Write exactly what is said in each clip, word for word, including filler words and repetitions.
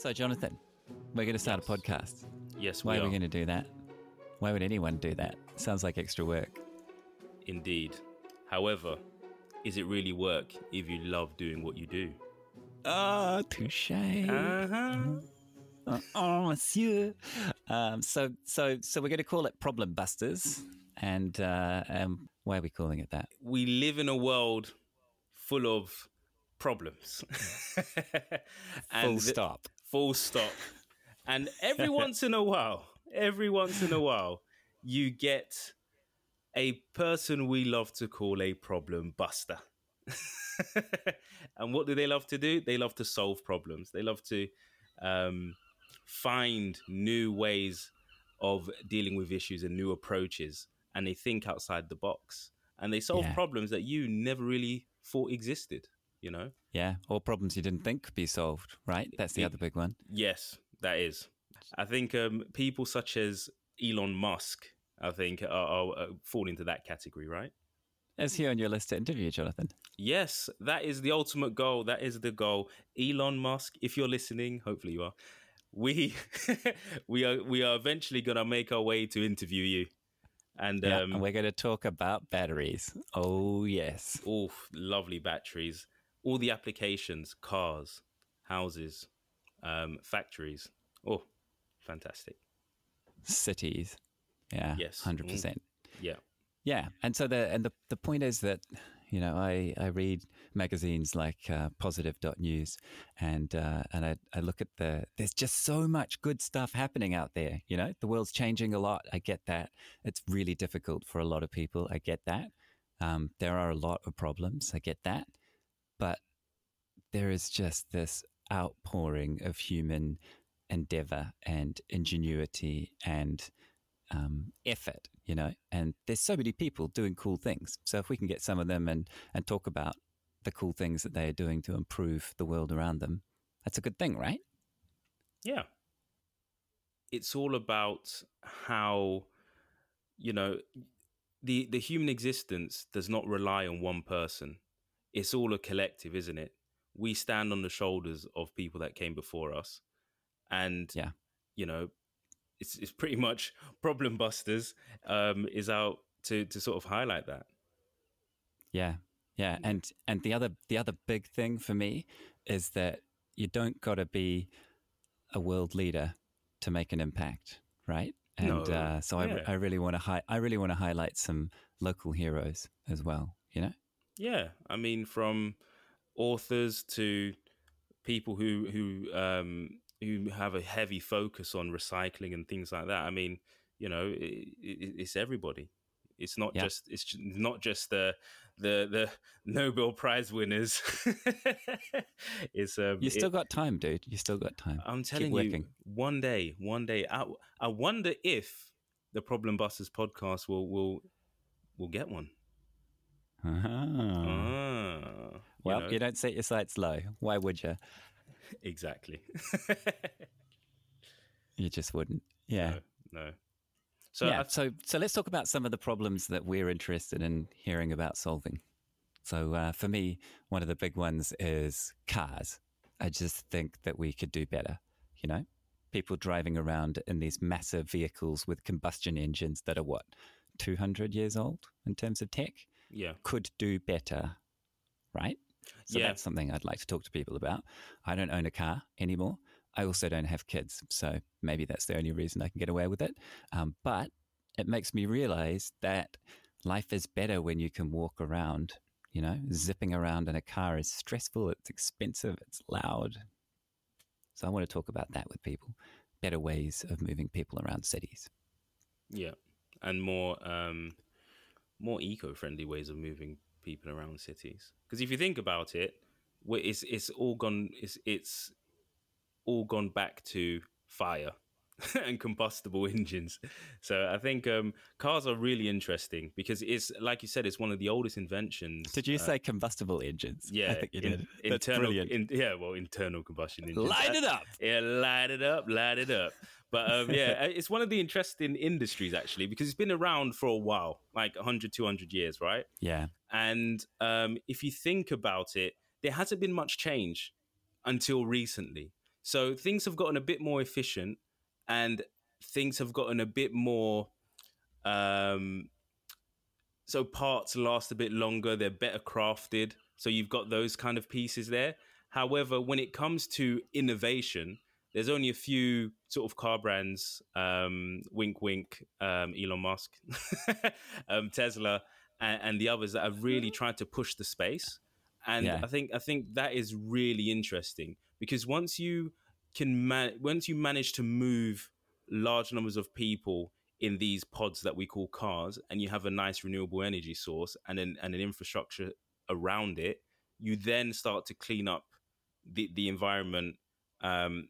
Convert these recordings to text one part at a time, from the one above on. So, Jonathan, we're going to start yes. a podcast. Yes, we Why are. Why are we going to do that? Why would anyone do that? Sounds like extra work. Indeed. However, is it really work if you love doing what you do? Ah, oh, touché. Uh-huh. Oh, oh, monsieur. Um, so, so, so we're going to call it Problem Busters. And uh, um, why are we calling it that? We live in a world full of problems. and full stop. Th- full stop. And every once in a while, every once in a while, you get a person we love to call a problem buster. And what do they love to do? They love to solve problems. They love to um, find new ways of dealing with issues and new approaches. And they think outside the box. And they solve yeah. problems that you never really thought existed, you know? Yeah, or problems you didn't think could be solved, right? That's the it, other big one. Yes, that is. I think um, people such as Elon Musk, I think, are, are, are fall into that category, right? Is he on your list to interview, Jonathan? Yes, that is the ultimate goal. That is the goal. Elon Musk, if you're listening, hopefully you are, we we are we are eventually going to make our way to interview you. And, yeah, um, and we're going to talk about batteries. Oh, yes. Oof, lovely batteries. All the applications, cars, houses, um, factories. Oh, fantastic. Cities. Yeah. Yes. one hundred percent. Mm. Yeah. Yeah. And so the and the, the point is that, you know, I, I read magazines like uh, Positive dot News and uh, and I, I look at the, there's just so much good stuff happening out there. You know, the world's changing a lot. I get that. It's really difficult for a lot of people. I get that. Um, there are a lot of problems. I get that. But there is just this outpouring of human endeavor and ingenuity and um, effort, you know, and there's so many people doing cool things. So if we can get some of them and, and talk about the cool things that they are doing to improve the world around them, that's a good thing, right? Yeah. It's all about how, you know, the, the human existence does not rely on one person. It's all a collective, isn't it? We stand on the shoulders of people that came before us. And, yeah. you know, it's it's pretty much Problem Busters um, is out to, to sort of highlight that. Yeah, yeah. And and the other the other big thing for me is that you don't got to be a world leader to make an impact, right? And no. uh, so yeah. I I really want to hi- I really want to highlight some local heroes as well, you know? Yeah, I mean, from authors to people who who. Um, who have a heavy focus on recycling and things like that. I mean, you know, it, it, it's everybody. It's not yeah. just it's not just the the the Nobel Prize winners. it's um, you still it, got time, dude. You still got time. I'm telling you, one day, one day. I, I wonder if the Problem Busters podcast will will will get one. Uh-huh. Ah, well, you, know. you don't set your sights low. Why would you? Exactly. You just wouldn't. Yeah. No. no. So, yeah, th- so so let's talk about some of the problems that we're interested in hearing about solving. So uh, for me, one of the big ones is cars. I just think that we could do better, you know? People driving around in these massive vehicles with combustion engines that are, what, two hundred years old in terms of tech? Yeah. Could do better, right? So yeah. that's something I'd like to talk to people about. I don't own a car anymore. I also don't have kids. So maybe that's the only reason I can get away with it. Um, but it makes me realize that life is better when you can walk around, you know, zipping around in a car is stressful. It's expensive. It's loud. So I want to talk about that with people. Better ways of moving people around cities. Yeah. And more, um, more eco-friendly ways of moving people around cities, because if you think about it, it's it's all gone it's it's all gone back to fire and combustible engines. So I think um, cars are really interesting because it's like you said, it's one of the oldest inventions. Did you uh, say combustible engines? Yeah, I think you in, did. That's internal, brilliant. In, yeah, well, internal combustion engines. Light it up. Yeah, light it up, light it up. But um, yeah, it's one of the interesting industries actually because it's been around for a while, like one hundred, two hundred years, right? Yeah. And um, if you think about it, there hasn't been much change until recently. So things have gotten a bit more efficient and things have gotten a bit more, um, so parts last a bit longer, they're better crafted. So you've got those kind of pieces there. However, when it comes to innovation, there's only a few sort of car brands, um, wink, wink, um, Elon Musk, um, Tesla, and, and the others that have really tried to push the space. And yeah. I think I think that is really interesting, because once you can man- once you manage to move large numbers of people in these pods that we call cars, and you have a nice renewable energy source and an and an infrastructure around it, you then start to clean up the the environment um,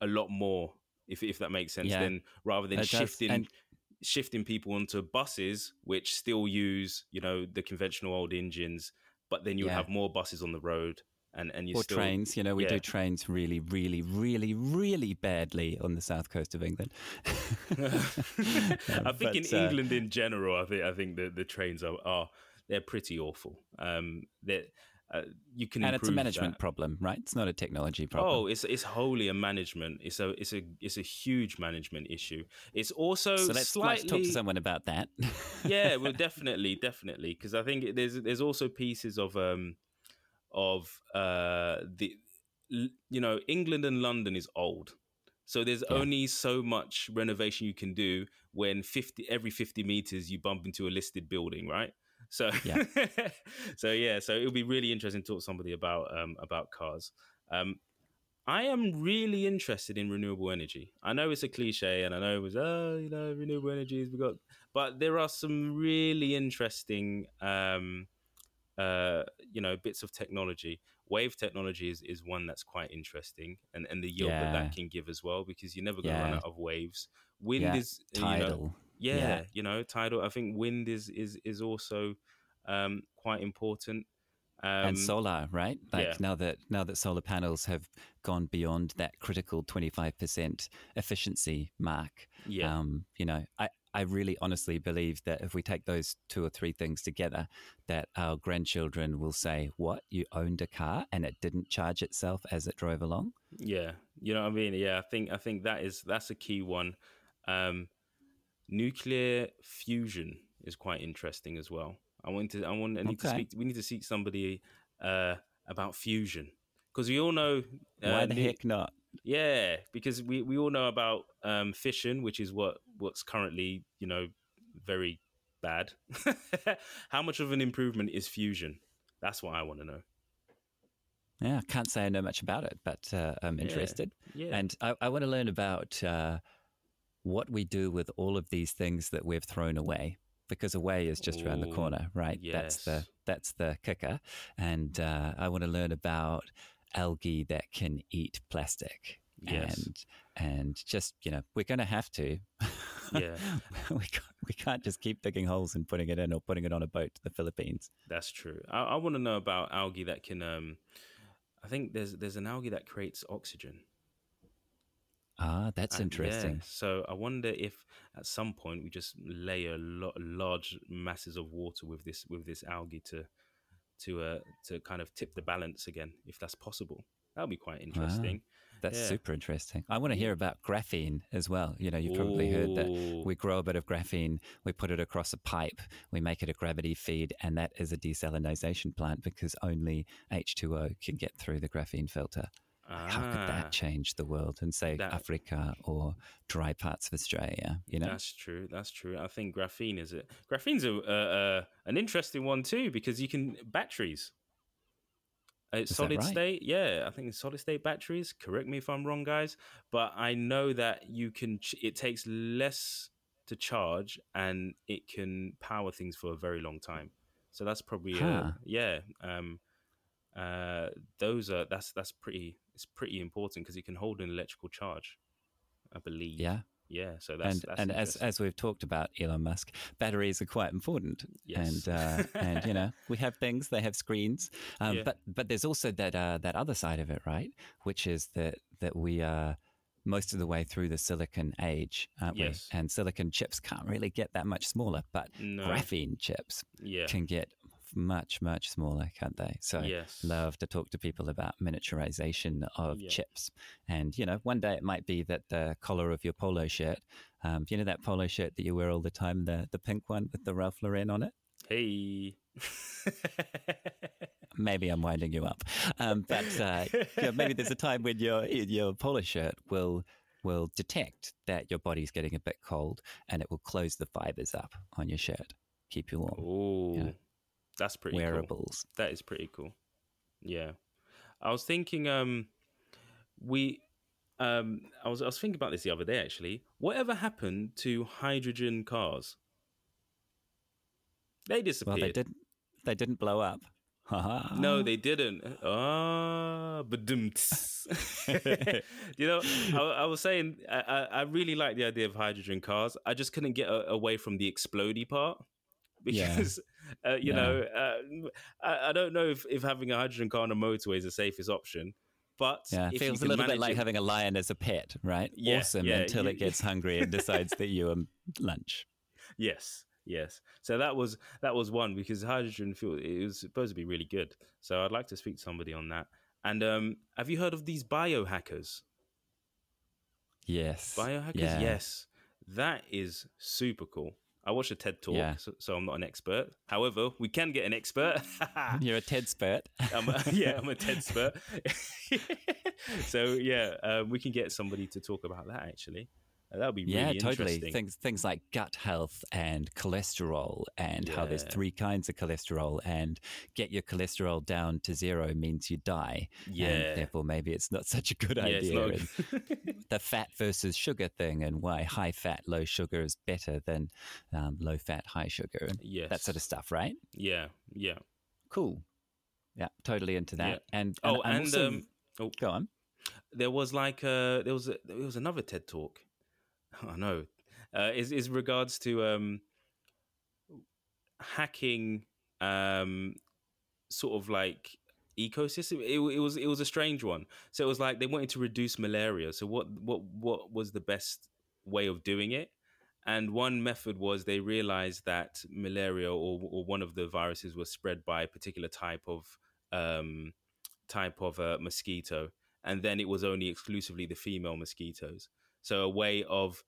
a lot more, if if that makes sense. Yeah. Then rather than that shifting. Does, and- shifting people onto buses, which still use, you know, the conventional old engines, but then you'll yeah. have more buses on the road and, and you or still... Or trains, you know, we yeah. do trains really, really, really, really badly on the south coast of England. um, I think but, in uh, England in general, I think I think the, the trains are, are, they're pretty awful. Um, they're, uh, you can and it's a management that. problem, right? It's not a technology problem. Oh, it's it's wholly a management. It's a it's a it's a huge management issue. It's also so let's, slightly. Let's talk to someone about that. yeah, well, definitely, definitely, because I think there's there's also pieces of um of uh the you know England and London is old, so there's yeah. only so much renovation you can do when fifty every fifty meters you bump into a listed building, right? So, yeah. so yeah, so it'll be really interesting to talk to somebody about um, about cars. Um, I am really interested in renewable energy. I know it's a cliche, and I know it was oh, you know, renewable energy is we got, but there are some really interesting, um, uh, you know, bits of technology. Wave technology is, is one that's quite interesting, and, and the yield yeah. that that can give as well, because you're never going to yeah. run out of waves. Wind yeah. is tidal. You know, Yeah, yeah, you know, tidal. I think wind is is is also um, quite important, um, and solar, right? Like yeah. now that now that solar panels have gone beyond that critical twenty-five percent efficiency mark. Yeah, um, you know, I I really honestly believe that if we take those two or three things together, that our grandchildren will say, "What, you owned a car and it didn't charge itself as it drove along?" Yeah, you know what I mean. Yeah, I think I think that is that's a key one. Um, Nuclear fusion is quite interesting as well. I want to. I want. I need okay. to speak. We need to seek somebody uh, about fusion, because we all know. Uh, Why the nu- heck not? Yeah, because we, we all know about um, fission, which is what, what's currently you know very bad. How much of an improvement is fusion? That's what I want to know. Yeah, I can't say I know much about it, but uh, I'm interested, yeah. Yeah. and I, I want to learn about. Uh, what we do with all of these things that we've thrown away, because away is just Ooh, around the corner, right? Yes. That's the that's the kicker. And uh, I want to learn about algae that can eat plastic. Yes. And and just, you know, we're going to have to. Yeah. we, can't, we can't just keep digging holes and putting it in or putting it on a boat to the Philippines. That's true. I, I want to know about algae that can, um, I think there's there's an algae that creates oxygen. Ah, that's interesting. Yeah. So I wonder if at some point we just layer a lot, large masses of water with this with this algae to to uh, to kind of tip the balance again, if that's possible. That would be quite interesting. Wow. That's yeah. super interesting. I want to hear about graphene as well. You know, you've probably Ooh. heard that we grow a bit of graphene, we put it across a pipe, we make it a gravity feed, and that is a desalinization plant because only H two O can get through the graphene filter. How could that change the world and say that, Africa or dry parts of Australia? You know, that's true. That's true. I think graphene is it. Graphene's a, uh, uh, an interesting one too, because you can batteries. It's solid right? state. Yeah, I think it's solid state batteries. Correct me if I'm wrong, guys. But I know that you can. Ch- it takes less to charge, and it can power things for a very long time. So that's probably huh. uh, yeah. Um, uh, those are that's that's pretty. It's pretty important because it can hold an electrical charge, I believe. Yeah. Yeah. So that's and, that's and as as we've talked about Elon Musk, batteries are quite important. Yes. And uh, and you know, we have things, they have screens. Um, yeah. but but there's also that uh, that other side of it, right? Which is that that we are most of the way through the silicon age, aren't yes. we? And silicon chips can't really get that much smaller, but no. graphene chips yeah. can get much, much smaller, can't they? So yes. Love to talk to people about miniaturization of yeah. chips. And, you know, one day it might be that the collar of your polo shirt, um, you know, that polo shirt that you wear all the time, the, the pink one with the Ralph Lauren on it? Hey. Maybe I'm winding you up. Um, but uh, you know, maybe there's a time when your your polo shirt will... will detect that your body's getting a bit cold, and it will close the fibers up on your shirt, keep you warm. Oh, you know, that's pretty wearables. Cool. That is pretty cool. Yeah, I was thinking. Um, we, um, I was I was thinking about this the other day actually. Whatever happened to hydrogen cars? They disappeared. Well, they didn't. They didn't blow up. No, they didn't. Ah, oh, badumts. You know, I, I was saying, I, I really like the idea of hydrogen cars. I just couldn't get a, away from the explodey part because, yeah. uh, you yeah. know, uh, I, I don't know if, if having a hydrogen car on a motorway is the safest option. But yeah, it feels a little bit like it, having a lion as a pet, right? Yeah, awesome yeah, until yeah. it gets hungry and decides that you are lunch. Yes. Yes, so that was that was one because hydrogen fuel it was supposed to be really good. So I'd like to speak to somebody on that. And um, have you heard of these biohackers? Yes, biohackers. Yeah. Yes, that is super cool. I watched a TED Talk, yeah. so, so I'm not an expert. However, we can get an expert. You're a TED spurt. I'm a, yeah, I'm a TED spurt. So yeah, uh, we can get somebody to talk about that actually. That would be really yeah, totally. Interesting. Things, things like gut health and cholesterol and yeah. how there's three kinds of cholesterol and get your cholesterol down to zero means you die. Yeah. And therefore, maybe it's not such a good yeah, idea. And the fat versus sugar thing and why high fat, low sugar is better than um, low fat, high sugar. And yes. that sort of stuff, right? Yeah. Yeah. Cool. Yeah. Totally into that. Yeah. And, and, oh, and also, um, oh, go on. There was like, a, there was a, there was another TED Talk. I know, uh, is is regards to um, hacking, um, sort of like ecosystem. It, it was it was a strange one. So it was like they wanted to reduce malaria. So what what what was the best way of doing it? And one method was they realized that malaria or or one of the viruses was spread by a particular type of um, type of uh, mosquito, and then it was only exclusively the female mosquitoes. So a way of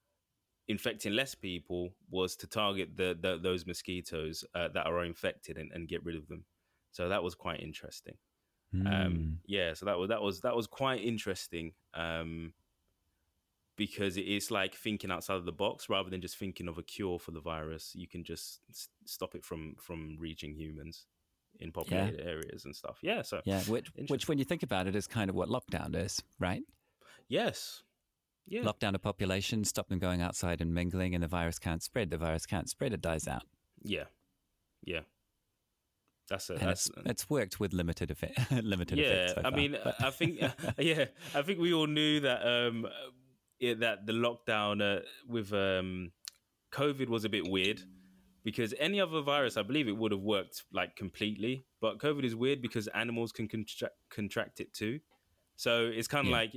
infecting less people was to target the, the those mosquitoes uh, that are infected and, and get rid of them. So that was quite interesting. Mm. Um, yeah, so that was that was that was quite interesting um, because it's like thinking outside of the box rather than just thinking of a cure for the virus. You can just s- stop it from from reaching humans in populated yeah. areas and stuff. Yeah. So yeah, which, which when you think about it is kind of what lockdown is, right? Yes. Yeah. Lock down a population, stop them going outside and mingling, and the virus can't spread. The virus can't spread, it dies out. Yeah. Yeah. That's it. That's it's, a... it's worked with limited effect. limited yeah, effect so far, I mean, but... I think, yeah, I think we all knew that um, yeah, that the lockdown uh, with um, COVID was a bit weird because any other virus, I believe it would have worked like completely. But COVID is weird because animals can contra- contract it too. So it's kind of yeah. like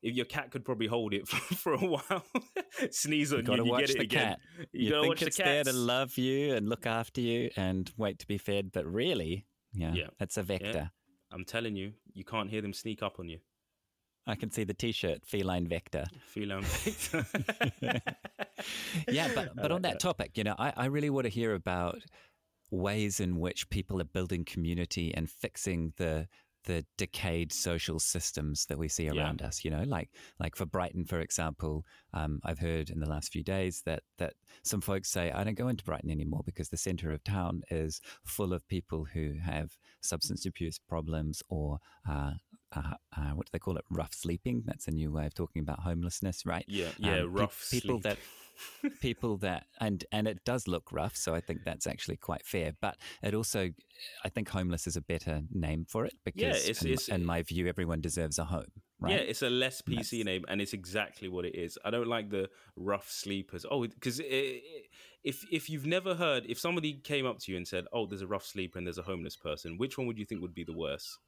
if your cat could probably hold it for, for a while, sneeze on you, you, you get it again. Cat. You, you gotta watch the cat. You think it's there to love you and look after you and wait to be fed, but really, yeah, yeah. it's a vector. Yeah. I'm telling you, you can't hear them sneak up on you. I can see the T-shirt, feline vector. Feline vector. yeah, but, but like on that, that topic, you know, I, I really want to hear about ways in which people are building community and fixing the the decayed social systems that we see around yeah. us, you know, like like for Brighton, for example, um, I've heard in the last few days that that some folks say, I don't go into Brighton anymore because the centre of town is full of people who have substance abuse problems or uh, uh, uh, what do they call it? Rough sleeping. That's a new way of talking about homelessness, right? Yeah, yeah, um, rough pe- people sleep. That, people that and and it does look rough, so I think that's actually quite fair, but it also I think homeless is a better name for it because yeah, it's, in, it's, in my view everyone deserves a home, right? Yeah, it's a less P C that's, name and it's exactly what it is. I don't like the rough sleepers. Oh, because if if you've never heard, if somebody came up to you and said, oh, there's a rough sleeper and there's a homeless person, which one would you think would be the worst?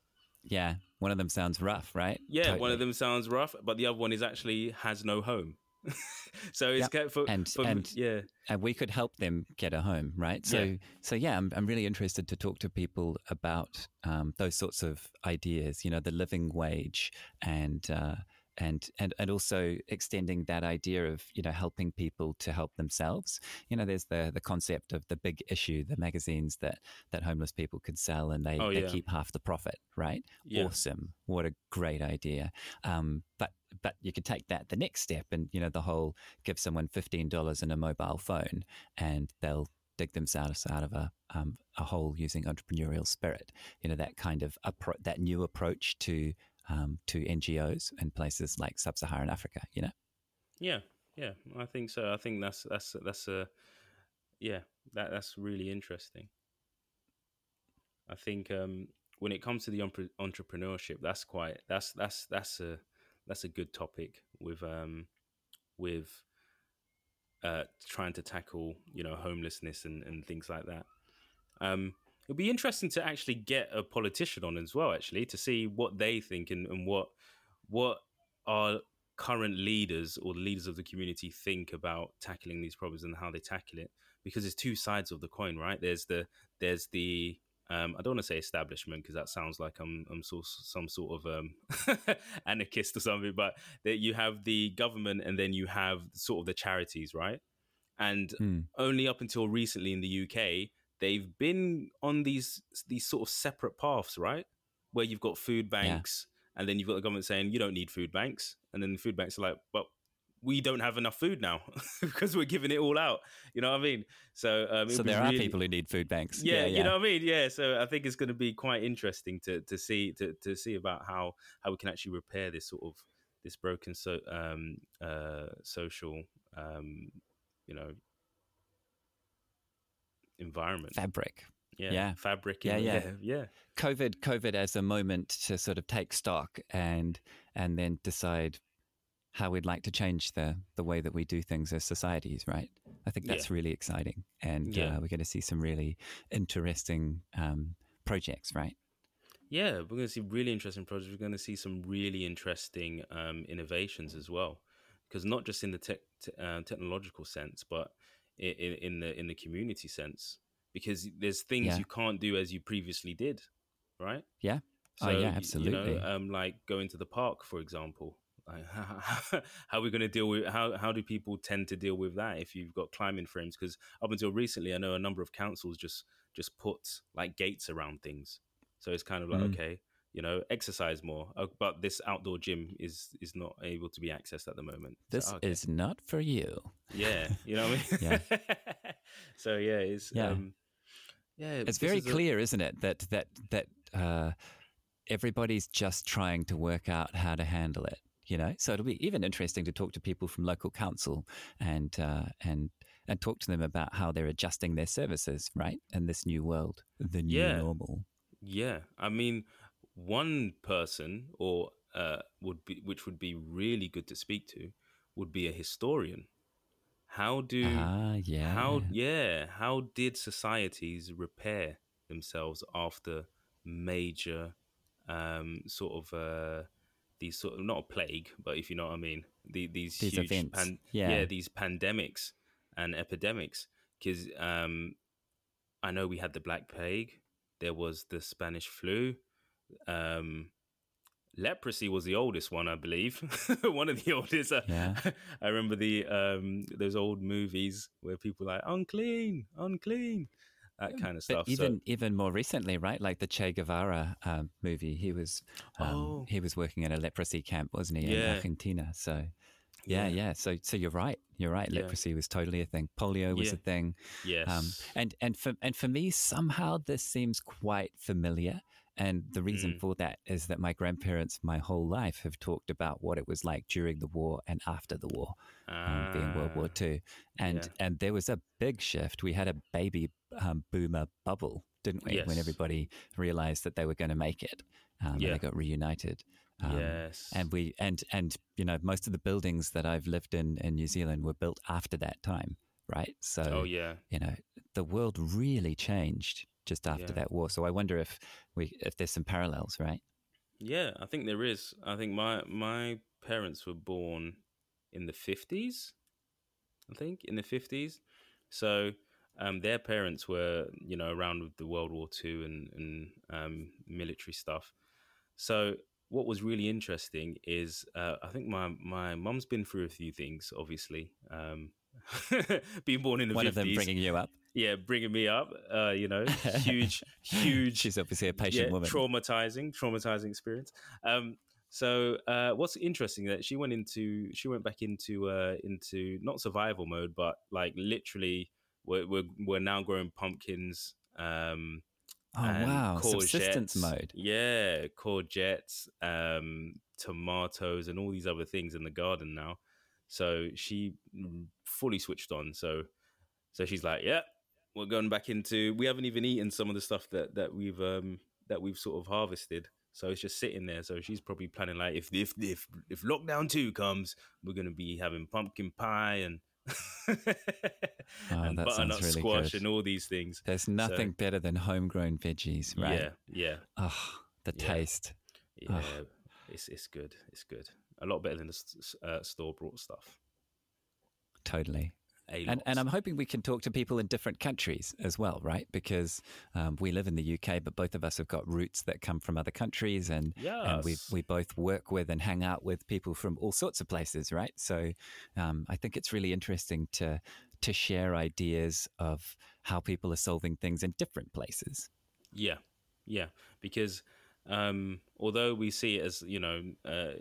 Yeah, one of them sounds rough, right? Yeah, totally. One of them sounds rough, but the other one is actually has no home. So it's yep. good for, and, for and, yeah, and we could help them get a home, right? So yeah. so yeah, I'm I'm really interested to talk to people about um, those sorts of ideas. You know, the living wage, and uh, and and and also extending that idea of, you know, helping people to help themselves. You know, there's the the concept of the Big Issue, the magazines that that homeless people could sell, and they, oh, yeah. they keep half the profit, right? Yeah. Awesome! What a great idea. Um, but. But you could take that the next step, and, you know, the whole give someone fifteen dollars and a mobile phone and they'll dig themselves out of a um, a hole using entrepreneurial spirit. You know, that kind of appro- that new approach to um, to N G Os in places like Sub-Saharan Africa. You know, yeah, yeah, I think so. I think that's that's that's a uh, yeah, that that's really interesting. I think um, when it comes to the um, entrepreneurship, that's quite that's that's that's a That's a good topic with um, with uh, trying to tackle, you know, homelessness and, and things like that. Um, it'll be interesting to actually get a politician on as well, actually, to see what they think and, and what what our current leaders or the leaders of the community think about tackling these problems and how they tackle it. Because there's two sides of the coin, right? There's the there's the Um, I don't want to say establishment because that sounds like I'm, I'm so, some sort of um, anarchist or something, but that you have the government and then you have sort of the charities, right? And mm. only up until recently in the U K, they've been on these these sort of separate paths, right? Where you've got food banks yeah. and then you've got the government saying, you don't need food banks. And then the food banks are like, well, we don't have enough food now because we're giving it all out. You know what I mean? So um, so there really... are people who need food banks. Yeah, yeah, yeah, you know what I mean? Yeah. So I think it's going to be quite interesting to to see to, to see about how, how we can actually repair this sort of this broken so um, uh, social um, you know environment fabric. Yeah, yeah, fabric. Yeah, yeah, yeah, yeah. COVID, COVID as a moment to sort of take stock and and then decide how we'd like to change the the way that we do things as societies, right? I think that's yeah. really exciting. And yeah. uh, we're going to see some really interesting um, projects, right? Yeah, we're going to see really interesting projects. We're going to see some really interesting um, innovations as well, because not just in the te- te- uh, technological sense, but in, in the in the community sense, because there's things yeah. you can't do as you previously did, right? Yeah. So, oh, yeah, absolutely. You know, um, like going to the park, for example. Like, how are we going to deal with how how do people tend to deal with that if you've got climbing frames? Because up until recently, I know a number of councils just just put like gates around things, so it's kind of like mm. okay, you know, exercise more, but this outdoor gym is is not able to be accessed at the moment. This so, okay. is not for you. Yeah, you know what I mean. yeah. So yeah, it's yeah, um, yeah. It's very clear, a... isn't it? That that that uh, everybody's just trying to work out how to handle it. You know, so it'll be even interesting to talk to people from local council and uh, and and talk to them about how they're adjusting their services, right, in this new world, the new yeah. normal. Yeah, I mean, one person or uh, would be, which would be really good to speak to, would be a historian. How do ah, yeah. how yeah how did societies repair themselves after major um, sort of. Uh, These sort of not a plague, but if you know what I mean, the, these, these huge events, pan, yeah. yeah, these pandemics and epidemics. Because um, I know we had the Black Plague, there was the Spanish flu, um, leprosy was the oldest one, I believe, one of the oldest. Yeah. I remember the um, those old movies where people were like unclean, unclean. That kind of stuff. But even so, even more recently, right? Like the Che Guevara um, movie. He was um, oh. he was working in a leprosy camp, wasn't he, in yeah. Argentina? So yeah, yeah, yeah. So so you're right. You're right. Leprosy yeah. was totally a thing. Polio was yeah. a thing. Yes. Um, and and for and for me, somehow this seems quite familiar. And the reason mm. for that is that my grandparents, my whole life, have talked about what it was like during the war and after the war, ah. um, being World War Two, and yeah. and there was a big shift. We had a baby um, boomer bubble, didn't we? Yes. When everybody realized that they were going to make it, um, yeah. and they got reunited. Um, yes, and we and and you know, most of the buildings that I've lived in in New Zealand were built after that time, right? So, oh, yeah. you know, the world really changed just after yeah. that war. So I wonder if we if there's some parallels, right? Yeah, I think there is. I think my my parents were born in the fifties, I think, in the fifties. So um, their parents were, you know, around with the World War Two and, and um, military stuff. So what was really interesting is uh, I think my my mum's been through a few things, obviously. Um, being born in the one fifties. Of them bringing you up. Yeah, bringing me up, uh, you know, huge, huge. She's obviously a patient yeah, woman. Traumatizing, traumatizing experience. Um, so uh, what's interesting that she went into, she went back into, uh, into not survival mode, but like literally we're, we're, we're now growing pumpkins. Um, oh, wow. Courgettes, subsistence mode. Yeah, courgettes, um, tomatoes and all these other things in the garden now. So she fully switched on. So, so she's like, yeah. We're going back into. We haven't even eaten some of the stuff that that we've um, that we've sort of harvested. So it's just sitting there. So she's probably planning like, if if if, if lockdown two comes, we're going to be having pumpkin pie and oh, and butternut really squash good. And all these things. There's nothing so, better than homegrown veggies, right? Yeah, yeah. Oh, the yeah. taste. Yeah, oh. it's it's good. It's good. A lot better than the uh, store bought stuff. Totally. And, and I'm hoping we can talk to people in different countries as well, right? Because um, we live in the U K, but both of us have got roots that come from other countries, and, yes. and we we both work with and hang out with people from all sorts of places, right? So um, I think it's really interesting to to share ideas of how people are solving things in different places. Yeah, yeah, because um, although we see it as, you know, uh,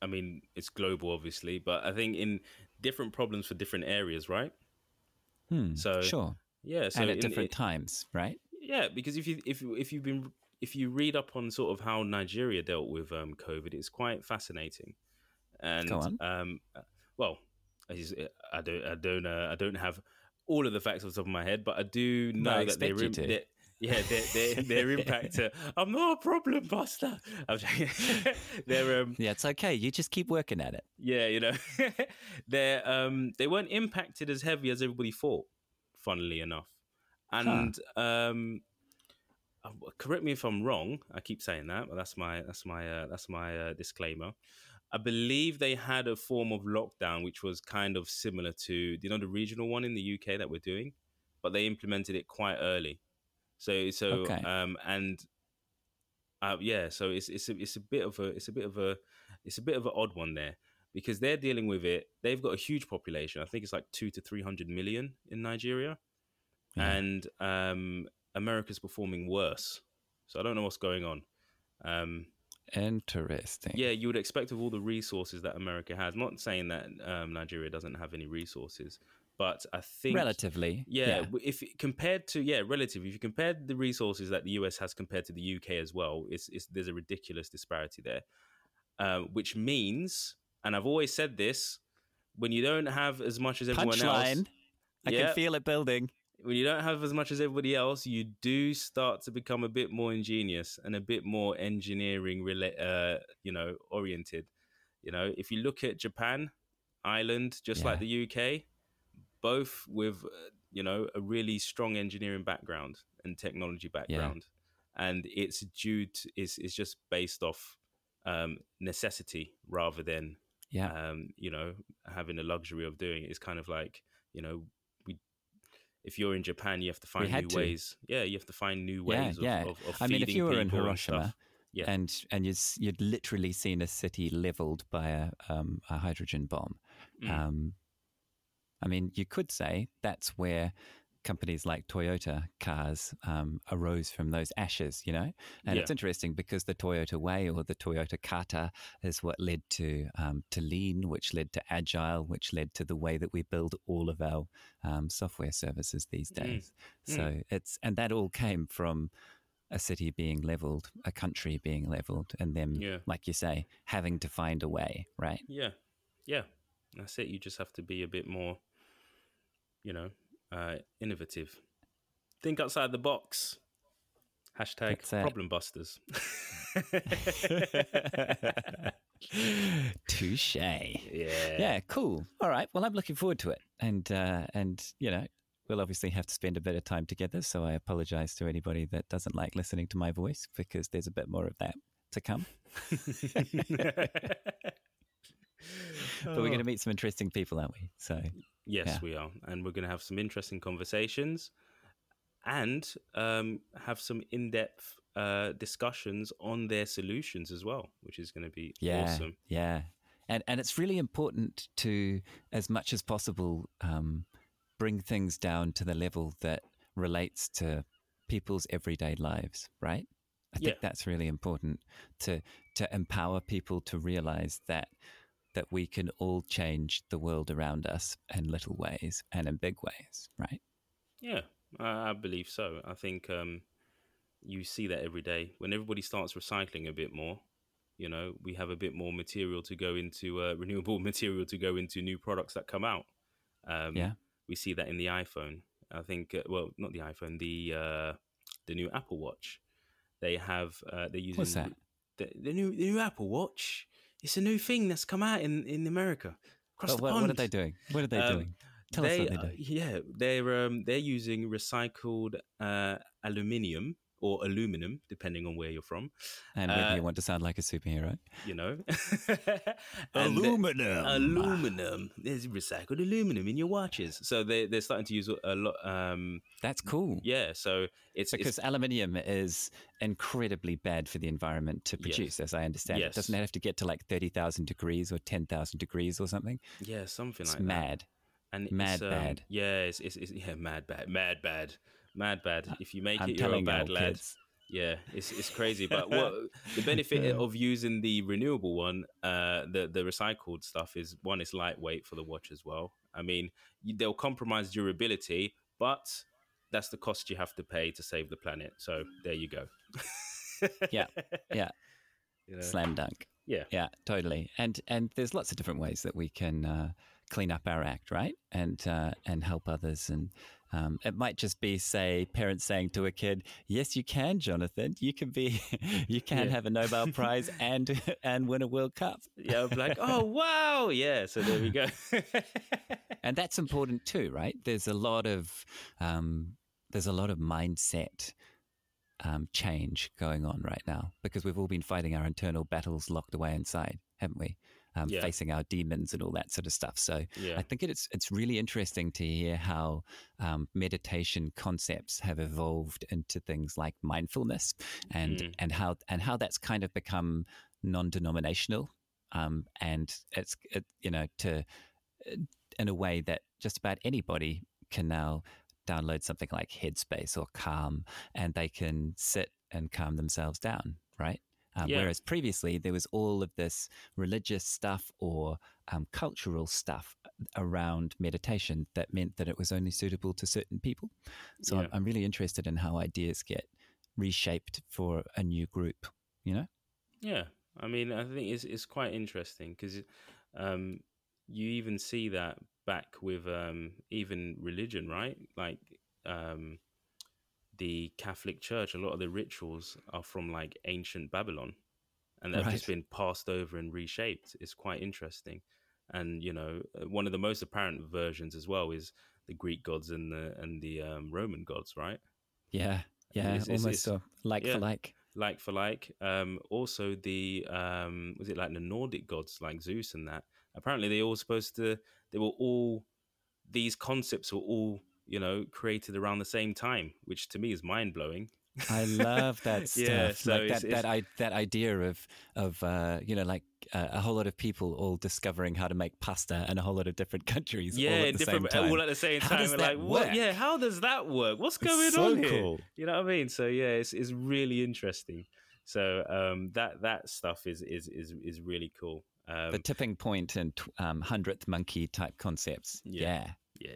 I mean, it's global, obviously, but I think in different problems for different areas, right? Hmm, so sure, yeah, so and at in, different it, times, right? Yeah, because if you if if you've been if you read up on sort of how Nigeria dealt with um, COVID, it's quite fascinating. And Go on. um, well, I, just, I don't I don't uh, I don't have all of the facts off the top of my head, but I do know no, I that they you to. That, yeah, their, their, their impact. Uh, I'm not a problem buster. They're, um, yeah, it's okay. You just keep working at it. Yeah, you know, they um, they weren't impacted as heavy as everybody thought, funnily enough. And huh. um, correct me if I'm wrong. I keep saying that, but that's my that's my uh, that's my uh, disclaimer. I believe they had a form of lockdown which was kind of similar to, you know, the regional one in the U K that we're doing, but they implemented it quite early. So so okay. um and uh, yeah so it's it's a, it's a bit of a it's a bit of a it's a bit of an odd one there, because they're dealing with it. They've got a huge population. I think it's like two to three hundred million in Nigeria, yeah. and um, America's performing worse. So I don't know what's going on. Um, Interesting. Yeah, you would expect of all the resources that America has. I'm not saying that um, Nigeria doesn't have any resources. But I think relatively, yeah, yeah. If compared to yeah, relatively, if you compare the resources that the U S has compared to the U K as well, it's, it's there's a ridiculous disparity there, uh, which means, and I've always said this, when you don't have as much as everyone Punchline. Else, I yeah, can feel it building. When you don't have as much as everybody else, you do start to become a bit more ingenious and a bit more engineering, uh, you know, oriented. You know, if you look at Japan, Ireland, just yeah. like the U K. Both with, you know, a really strong engineering background and technology background. Yeah. And it's due to, it's, it's just based off um, necessity rather than, yeah. um, you know, having the luxury of doing it. It's kind of like, you know, we if you're in Japan, you have to find new to. ways. Yeah, you have to find new ways yeah, of, yeah. of, of feeding people. I mean, if you were in Hiroshima... Yeah. And and you'd, you'd literally seen a city leveled by a, um, a hydrogen bomb. Mm. Um I mean, you could say that's where companies like Toyota cars um, arose from those ashes, you know? And yeah. it's interesting because the Toyota way or the Toyota Kata is what led to um, to Lean, which led to Agile, which led to the way that we build all of our um, software services these days. Mm. So mm. it's, and that all came from a city being leveled, a country being leveled, and them, yeah. like you say, having to find a way, right? Yeah, yeah. That's it. You just have to be a bit more... you know, uh, innovative. Think outside the box. Hashtag Problem Busters. Touche. Yeah. Yeah, cool. All right. Well, I'm looking forward to it. And, uh, and you know, we'll obviously have to spend a bit of time together. So I apologize to anybody that doesn't like listening to my voice, because there's a bit more of that to come. But we're going to meet some interesting people, aren't we? So yes, yeah. we are. And we're going to have some interesting conversations and um, have some in-depth uh, discussions on their solutions as well, which is going to be yeah, awesome. Yeah. And, and it's really important to, as much as possible, um, bring things down to the level that relates to people's everyday lives, right? I yeah. think that's really important to to empower people to realize that that we can all change the world around us in little ways and in big ways, right? Yeah, I believe so. I think um, you see that every day. When everybody starts recycling a bit more, you know, we have a bit more material to go into, uh, renewable material to go into new products that come out. Um, yeah. We see that in the iPhone. I think, uh, well, not the iPhone, the uh, the new Apple Watch. They have, uh, they're using... What's that? The, the, new, the new Apple Watch. It's a new thing that's come out in, in America. Across oh, the what, pond. What are they doing? What are they um, doing? Tell they, us what they're doing. Uh, yeah, they're, um, they're using recycled uh, aluminium or aluminum, depending on where you're from. And whether uh, you want to sound like a superhero. You know. aluminum. The, aluminum. There's recycled aluminum in your watches. So they, they're starting to use a lot. Um, That's cool. Yeah. So it's... Because it's, aluminium is incredibly bad for the environment to produce, yes. as I understand yes. it. Doesn't it have to get to like thirty thousand degrees or ten thousand degrees or something? Yeah, something it's like mad. that. And mad it's, um, bad. Yeah, it's, it's, it's yeah, mad bad. Mad bad. Mad bad. If you make I'm it, you're a bad lad. Kids. Yeah, it's it's crazy. But what the benefit yeah. of using the renewable one, uh, the the recycled stuff is one, it's lightweight for the watch as well. I mean, they'll compromise durability, but that's the cost you have to pay to save the planet. So there you go. yeah, yeah, you know? Slam dunk. Yeah, yeah, totally. And and there's lots of different ways that we can uh, clean up our act, right? And uh, and help others. And um, it might just be, say, parents saying to a kid, "Yes, you can, Jonathan. You can be, you can yeah. have a Nobel Prize and and win a World Cup." Yeah, I'm like, oh wow, yeah. So there we go. And that's important too, right? There's a lot of um, there's a lot of mindset. Um, change going on right now because we've all been fighting our internal battles locked away inside, haven't we? Um, yeah. Facing our demons and all that sort of stuff. So yeah. I think it's it's really interesting to hear how um, meditation concepts have evolved into things like mindfulness and mm. and how and how that's kind of become non-denominational um, and it's it, you know to in a way that just about anybody can now download something like Headspace or Calm, and they can sit and calm themselves down, right? Um, yeah. Whereas previously there was all of this religious stuff or um, cultural stuff around meditation that meant that it was only suitable to certain people. So yeah. I'm, I'm really interested in how ideas get reshaped for a new group, you know? Yeah. I mean, I think it's, it's quite interesting because um, you even see that back with um, even religion, right? Like um, the Catholic Church, a lot of the rituals are from like ancient Babylon and they've right. just been passed over and reshaped. It's quite interesting. And, you know, one of the most apparent versions as well is the Greek gods and the and the um, Roman gods, right? Yeah, yeah, it's, almost it's, so. like yeah, for like. Like for like. Um, also the, um, was it like the Nordic gods like Zeus and that? Apparently they all supposed to, they were all, these concepts were all, you know, created around the same time, which to me is mind blowing. I love that stuff. Yeah, so like it's, that, it's, that, I, that idea of, of uh, you know, like uh, a whole lot of people all discovering how to make pasta in a whole lot of different countries yeah, all at the same time. All at the same time. How does that like, work? What? Yeah, how does that work? What's going it's so on here? Cool. You know what I mean? So yeah, it's, it's really interesting. So um, that, that stuff is, is, is, is really cool. Um, the tipping point and um, hundredth monkey type concepts. Yeah. Yeah.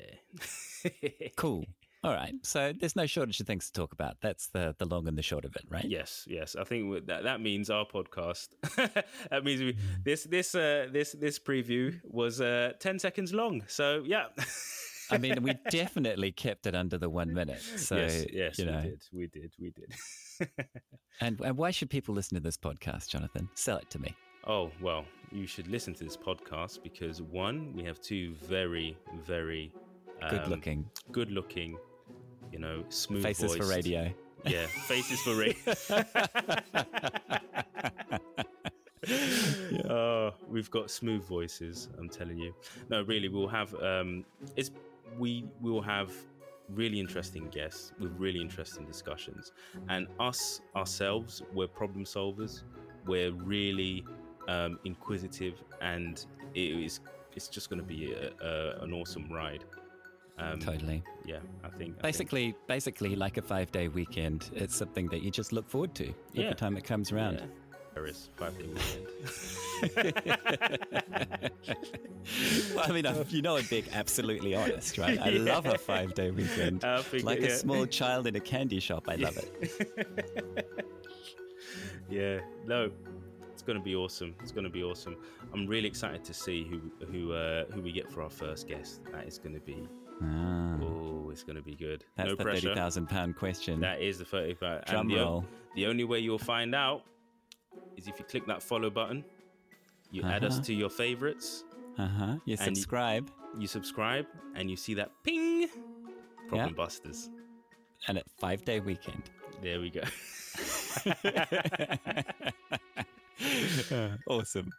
yeah. Cool. All right. So there's no shortage of things to talk about. That's the, the long and the short of it, right? Yes. Yes. I think that, that means our podcast. that means we, this this uh, this this preview was uh, ten seconds long. So yeah. I mean, we definitely kept it under the one minute. So, yes, yes, you know. we did. We did. We did. and, and why should people listen to this podcast, Jonathan? Sell it to me. Oh, well, you should listen to this podcast because, one, we have two very, very um, good-looking, good-looking, you know, smooth faces for radio. Yeah, faces for radio. yeah. Oh, we've got smooth voices, I'm telling you. No, really, we'll have um, it's we will have really interesting guests with really interesting discussions. And us ourselves, we're problem solvers. We're really um, inquisitive, and it is it's just going to be a, a, an awesome ride. Um, totally. Yeah, I think. Basically, I think. basically, like a five day weekend. It's something that you just look forward to every yeah. time it comes around. Yeah. There is five day weekend. Well, I mean, I'm, you know, I'm being absolutely honest, right? I yeah. love a five day weekend. Like it, a yeah. small child in a candy shop. I love it. Yeah, no, it's going to be awesome. It's going to be awesome. I'm really excited to see who who uh, who we get for our first guest. That is going to be. Ah. Oh, it's going to be good. That's no the pressure. thirty thousand pound question. That is the thirty thousand pound. Drum and roll. The, the only way you'll find out is if you click that follow button. You uh-huh. add us to your favorites. Uh huh. You subscribe. You, you subscribe, and you see that ping. Problem yeah. Busters. And at five day weekend. There we go. Awesome.